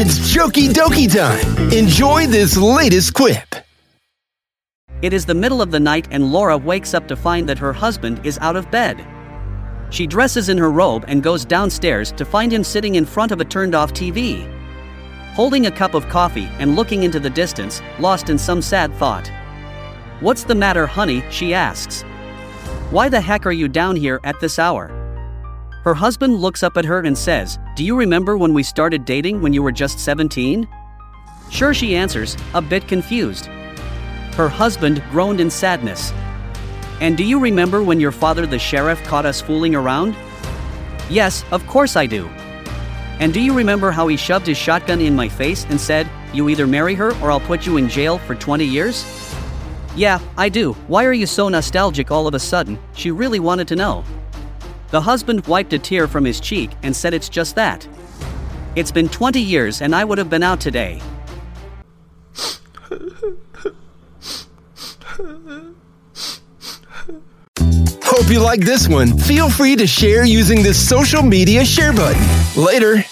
It's Jokie Dokie time. Enjoy this latest quip. It is the middle of the night and Laura wakes up to find that her husband is out of bed. She dresses in her robe and goes downstairs to find him sitting in front of a turned-off TV, holding a cup of coffee and looking into the distance, lost in some sad thought. "What's the matter, honey?" she asks. "Why the heck are you down here at this hour?" Her husband looks up at her and says, "Do you remember when we started dating when you were just 17? Sure, she answers, a bit confused. Her husband groaned in sadness. "And do you remember when your father, the sheriff, caught us fooling around?" "Yes, of course I do." "And do you remember how he shoved his shotgun in my face and said, 'You either marry her or I'll put you in jail for 20 years?'" "Yeah, I do." "Why are you so nostalgic all of a sudden?" she really wanted to know. The husband wiped a tear from his cheek and said, "It's just that. It's been 20 years and I would have been out today." Hope you like this one. Feel free to share using this social media share button. Later.